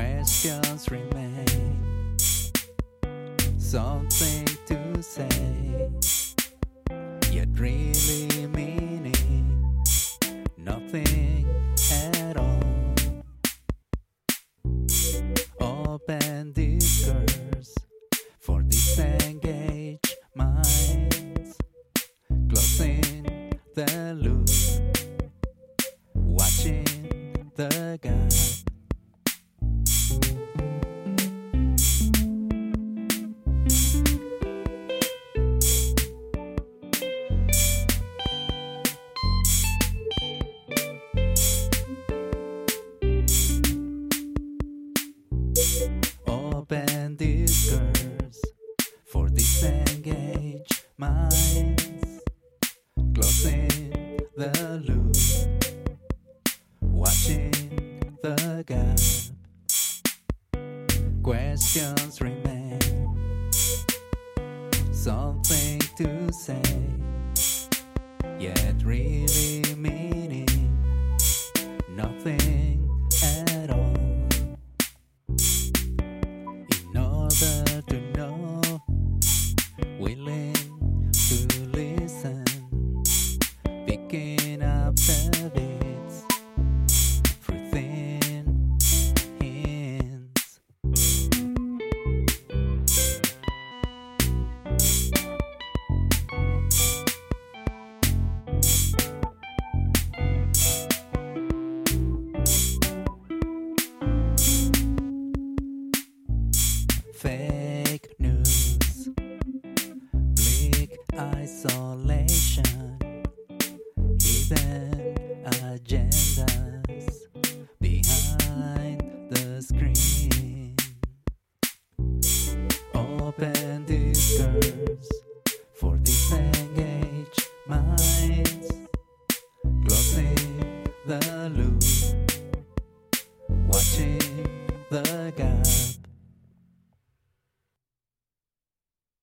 questions remain, something to say, yet really meaning nothing at all. Open discourse for disengaged minds, closing the loop, watching the guide. Open discourse for disengaged minds, closing the loop, watching the gap. Questions remain, something to say, yet really meaning nothing.